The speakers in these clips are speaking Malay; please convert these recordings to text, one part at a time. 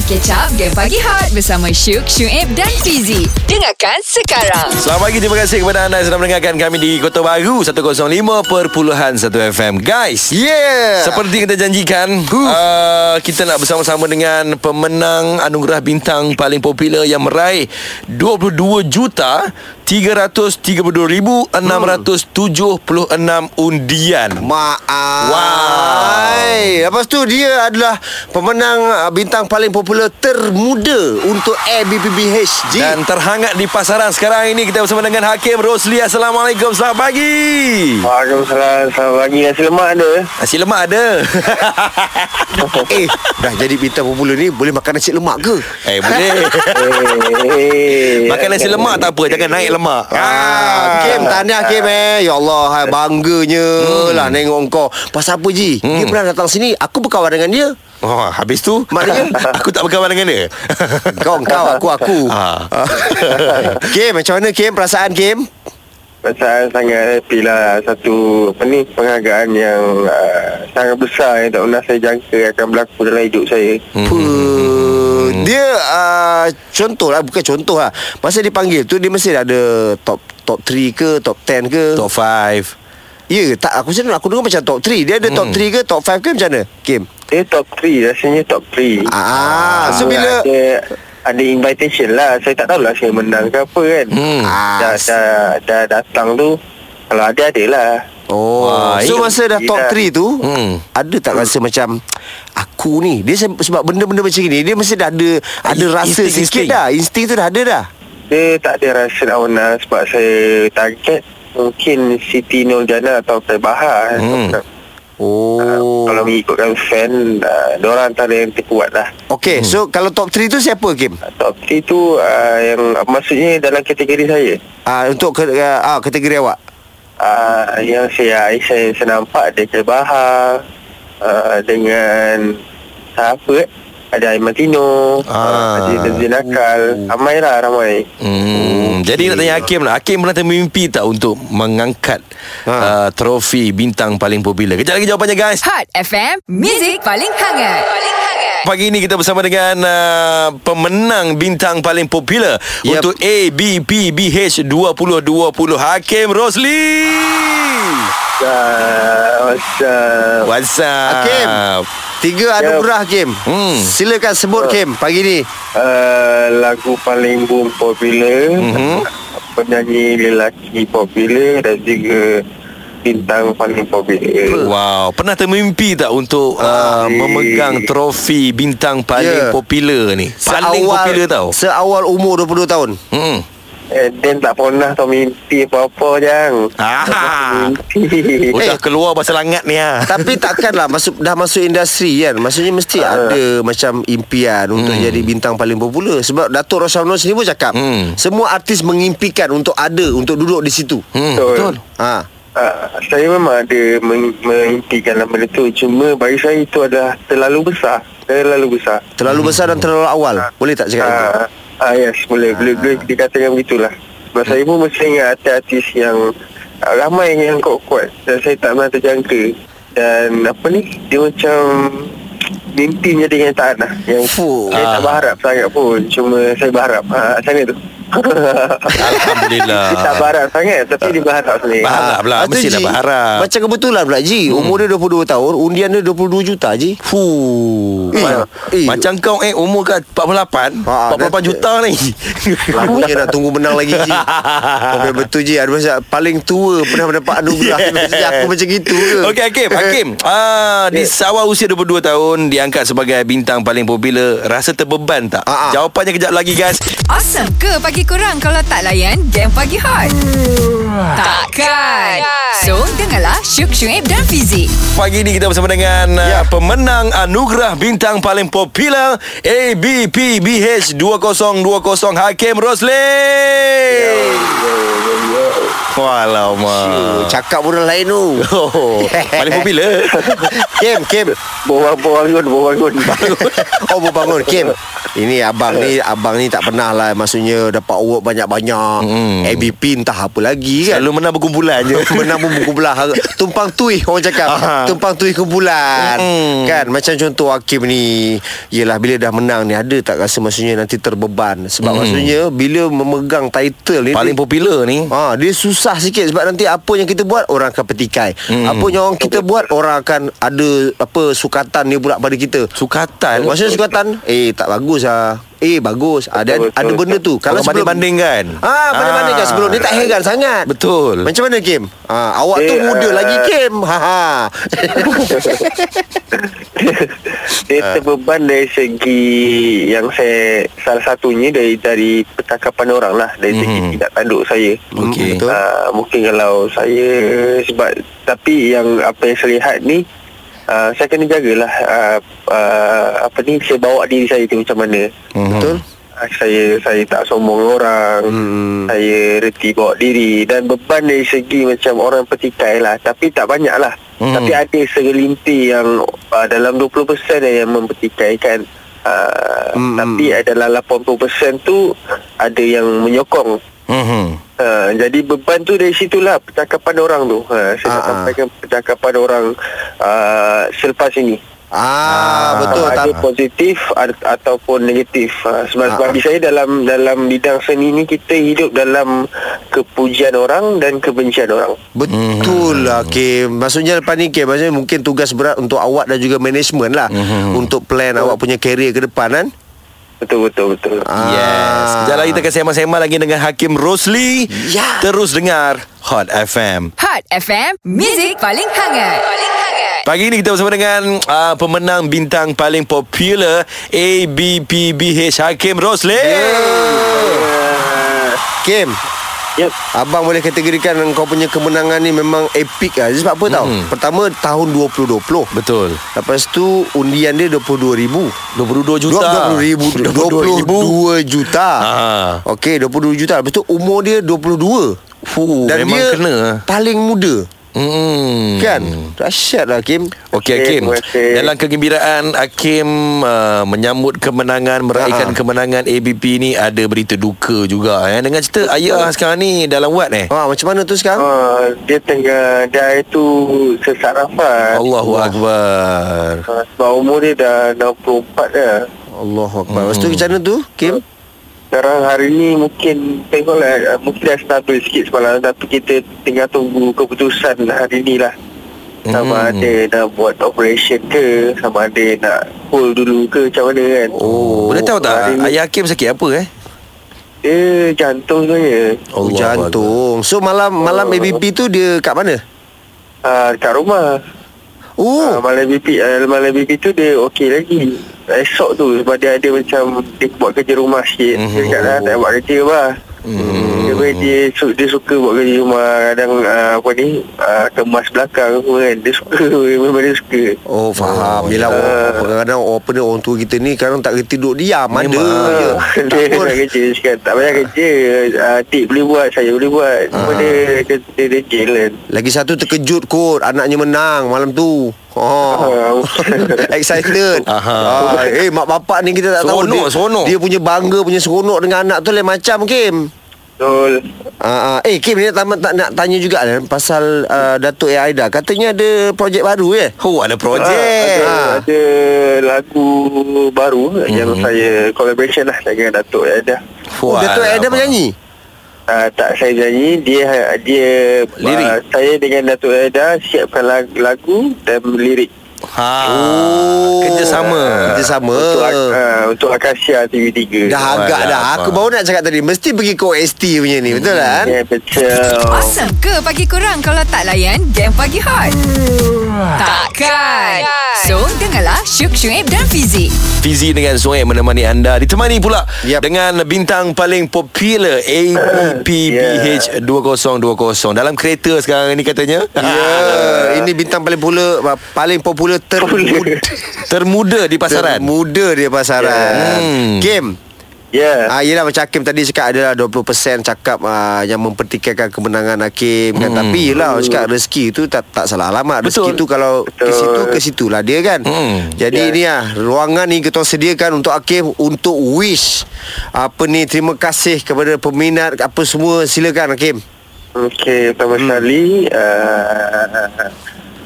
di Kecap Game Pagi Hot bersama Syuk, Shuib dan Fizi. Dengarkan sekarang. Selamat pagi, terima kasih kepada anda yang sedang mendengarkan kami di Kota Baru 105.1 FM. Guys, yeah, seperti kita janjikan, kita nak bersama-sama dengan pemenang anugerah bintang paling popular yang meraih 22,332,676 undian. Maaf. Why? Lepas tu dia adalah pemenang bintang paling popular termuda untuk ABPBHG dan terhangat di pasaran sekarang ini. Kita bersama dengan Haqiem Rusly. Assalamualaikum, selamat pagi. Waalaikumsalam, selamat pagi. Nasi lemak ada? Nasi lemak ada. Dah jadi bintang popular ni, boleh makan nasi lemak ke? Boleh. Makan nasi lemak tak apa, jangan naik lemak. Hakim, tahniah Hakim. Ya Allah, bangganya lah nengok kau. Pasal apa Ji? Dia pernah datang sini, aku berkawan dengan dia. Oh, habis tu maknanya aku tak berkawan dengan dia. Kau, aku. Kim, macam mana Kim? Perasaan Kim? Perasaan sangat happy lah. Satu penghargaan yang sangat besar yang tak pernah saya jangka akan berlaku dalam hidup saya. Dia contoh lah. Masa dipanggil tu, dia mesti ada top 3 ke, top 10 ke, top 5. Ya, tak, aku dengar macam top 3. Dia ada top 3 ke, top 5 ke, macam mana Kim? Dia top 3, rasanya top 3. So bila ada invitation lah, saya tak tahulah saya menang ke apa kan. Dah datang tu, kalau ada lah. So masa dah top 3 tu, ada tak rasa macam aku ni, dia sebab benda-benda macam ni, dia mesti dah ada rasa sikit dah. Insting tu dah ada dah. Dia tak ada rasa nak menang sebab saya target mungkin Siti Nurjana atau Sebahar. Kalau mengikutkan fan, diorang antara yang terkuat lah. So kalau top 3 tu siapa Kim? Top 3 tu yang maksudnya dalam kategori saya. Untuk kategori awak? Yang saya nampak ada Sebahar, dengan siapa? Ada Aiman Tino, ada Zain Akal. Ramai lah, ramai. Jadi nak tanya Hakim lah, Hakim pernah termimpi tak untuk mengangkat trofi bintang paling popular? Kejap lagi jawapannya guys. Hot FM, music paling hangat. Pagi ini kita bersama dengan pemenang bintang paling popular untuk ABPBH 2020, Haqiem Rusly. What's up Hakim, tiga anugerah Hakim. Silakan sebut Hakim pagi ni. Lagu paling boom popular, penyanyi lelaki popular dan juga bintang paling popular. Wow, pernah termimpi tak untuk memegang trofi bintang paling popular ni? Paling popular tau. Seawal umur 22 tahun. Dan tak pernah tau mimpi apa-apa jang. Dah keluar pasal langat ni lah. Tapi takkanlah dah masuk industri kan. Maksudnya mesti ada macam impian untuk jadi bintang paling popular. Sebab Dato' Roshanosh ni pun cakap semua artis mengimpikan untuk untuk duduk di situ. Betul. Saya memang ada mengimpikan benda tu. Cuma bagi saya itu adalah terlalu besar. Terlalu besar dan terlalu awal. Boleh tak cakap itu? Yes, boleh dikatakan begitulah. Sebab saya pun mesti ingat artis-artis yang ramai yang kuat-kuat dan saya tak pernah terjangka. Dan dia macam mimpi jadi kenyataan lah. Yang saya tak berharap sangat pun, cuma saya berharap sana tu. Alhamdulillah. Dia tak berharap sangat, tapi dia berharap sendiri. Berharap lah, mestilah berharap. Macam kebetulan pula Ji, umur dia 22 tahun, undian dia 22 juta Ji. Macam kau umur kat 48 juta ni. Lagunya nak tunggu menang lagi Ji. Betul Ji, ada masa paling tua pernah mendapat anugerah. Aku macam gitu ke? Okey Hakim, di awal usia 22 tahun diangkat sebagai bintang paling popular, rasa terbeban tak? Jawapannya kejap lagi guys. Awesome ke pagi korang kalau tak layan Game Pagi Hot? Takkan. So, dengarlah Syuk, Shuib dan Fizi. Pagi ni kita bersama dengan pemenang anugerah bintang paling popular ABPBH 2020, Haqiem Rusly. Alamak, cakap orang lain tu. Paling popular Kim Bangun Oh bangun Kim. Ini abang ni tak pernah lah, maksudnya dapat award banyak-banyak, ABP entah apa lagi kan. Selalu menang berkumpulan je. Menang berkumpulan, tumpang tuih orang cakap. Tumpang tuih kumpulan kan. Macam contoh Haqiem ni, yelah bila dah menang ni, ada tak rasa maksudnya nanti terbeban? Sebab maksudnya bila memegang title ni, paling popular ni, dia susah sikit. Sebab nanti apa yang kita buat orang akan petikai, apa yang kita buat orang akan ada apa sukatan dia pula pada kita. Sukatan? Maksudnya sukatan, tak bagus. Bagus. Ada benda tu. Kalau banding-bandingkan. Banding-bandingkan sebelum dia tak heran sangat. Betul. Macam mana Kim? Awak tu muda lagi Kim. Dia terbeban dari segi yang saya, salah satunya dari pertangkapan orang lah, dari segi tidak tanduk saya. Okey. Mungkin kalau saya sebab, tapi yang apa yang saya lihat ni, saya kena jagalah saya bawa diri saya tu macam mana. Betul. Saya tak sombong orang. Saya reti bawa diri. Dan beban dari segi macam orang petikai lah, tapi tak banyak lah. Tapi ada segelintir yang dalam 20% yang mempetikaikan. Tapi dalam 80% tu ada yang menyokong. Jadi beban tu dari situlah, percakapan orang tu. Saya nak sampaikan percakapan orang selepas ini. Betul. Ada positif ataupun negatif. Sebab saya dalam bidang seni ni, kita hidup dalam kepujian orang dan kebencian orang. Betul lah Kim. Maksudnya lepas ni Kim, maksudnya mungkin tugas berat untuk awak dan juga management lah, untuk plan awak punya career ke depan kan. Betul. Yes. Sekejap lagi kita akan sembang-sembang lagi dengan Haqiem Rusly. Ya. Terus dengar Hot FM. Hot FM, music paling hangat. Pagi ini kita bersama dengan pemenang bintang paling popular ABPBH, Haqiem Rusly. Kim. Yep. Abang boleh kategorikan kau punya kemenangan ni memang epic lah. Sebab apa tau? Pertama tahun 2020. Betul. Lepas tu undian dia 22,000. 22 juta. Okey, 22 juta. Lepas tu umur dia 22. Dan memang dia kena paling muda. Kan? Dahsyat lah Haqiem. Okey Haqiem, dalam kegembiraan Haqiem menyambut kemenangan, meraihkan kemenangan ABP ni, ada berita duka juga dengan cerita ayah sekarang ni dalam wad macam mana tu sekarang? Dia tengah, dia itu sesak nafas. Allahu Akbar. Sebab umur dia dah 64 dah. Allahu Akbar. Lepas tu macam mana tu Haqiem? Sekarang hari ni mungkin tengoklah, mungkin dah stabil sikit semalam, tapi kita tengah tunggu keputusan hari ni lah. Sama ada nak buat operation ke, sama ada nak hold dulu ke, macam mana kan. Boleh tahu tak ayah Haqiem sakit apa? Dia jantung sebenarnya. Jantung. So malam ABP tu dia kat mana? Kat rumah. Malam BP tu dia okey lagi. Esok tu sebab dia ada macam, dia buat kerja rumah sikit. Dia cakap lah nak buat kerja lah. Dia suka buat kerja rumah. Kadang kemas belakang pun kan. Dia suka. Memang dia suka. Faham. Yelah kadang orang tua kita ni kadang tak kerti duduk diam. Ada je dia nak kerja. Tak banyak kerja. Adik boleh buat, saya boleh buat. Cuma dia jalan. Lagi satu terkejut kot, anaknya menang malam tu. Excited. Mak bapak ni kita tak tahu dia punya bangga, punya seronok dengan anak tu lain macam Kim. Betul. Kim, ni nak tanya juga pasal Dato' Aida. Katanya ada projek baru ada projek. Ada lagu baru yang saya collaboration lah dengan Dato' Aida. Dato' Aida menyanyi? Tak, saya nyanyi. Dia saya dengan Dato' Aida siapkan lagu dan lirik. Kerjasama untuk Akasia TV 3. Dah agak dah. Aku baru nak cakap tadi, mesti pergi ke OST punya ni. Betul kan? Ya, betul. Awesome ke pagi korang kalau tak layan Game Pagi Hot? Takkan. So, dengarlah Syuk, Shuib dan Fizi. Fizi dengan Shuib menemani anda, ditemani pula dengan bintang paling popular ABPBH 2020. Dalam kereta sekarang ni katanya. Ini bintang paling popular termuda di pasaran. Game, Ya. Yelah macam Haqiem tadi cakap adalah 20% cakap yang mempertikaikan kemenangan Haqiem kan. Tapi yelah cakap rezeki tu tak salah alamat. Rezeki tu kalau ke situ ke situlah dia kan. Jadi ni ruangan ni kita sediakan untuk Haqiem untuk wish apa ni, terima kasih kepada peminat apa semua. Silakan Haqiem. Okey, pertama sekali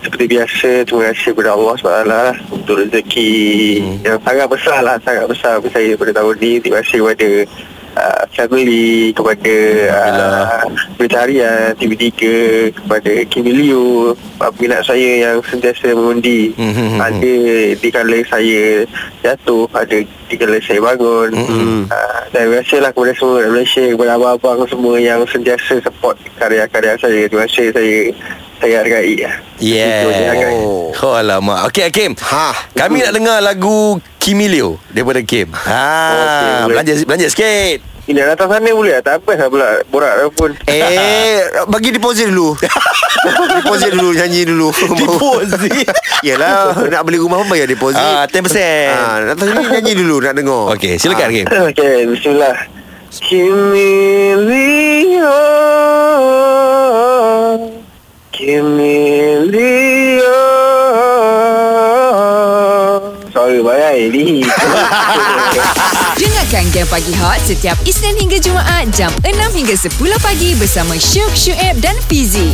seperti biasa, terima kasih kepada Allah SWT untuk rezeki yang sangat besar lah, sangat besar bagi saya pada tahun ni. Terima kasih kepada family, kepada Berita Harian, TV3, kepada Kimi Liu, peminat saya yang sentiasa mengundi. Ada di kala saya jatuh, ada di kala saya bangun. Terima kasih lah kepada semua Malaysia, kepada abang-abang semua yang sentiasa support karya-karya saya. Terima kasih, saya hargai. Oh alamak. Okey Haqiem, kami nak dengar lagu Kimi Liu daripada Haqiem. Belanja sikit. Ini dah datang sana boleh lah. Tak apa pula borak pun. Bagi deposit dulu. Deposit dulu, nyanyi dulu. Deposit. Yalah, nak beli rumah pun bayar deposit 10%. Datang sini nyanyi dulu, nak dengar. Okey, silakan Haqiem. Okey, bismillah. Kimi Liu, Kimi Liu. Sorry, bayar ni. Dengarkan Game Pagi Hot setiap Isnin hingga Jumaat jam 6 hingga 10 pagi bersama Syuk, Shuib dan Fizi.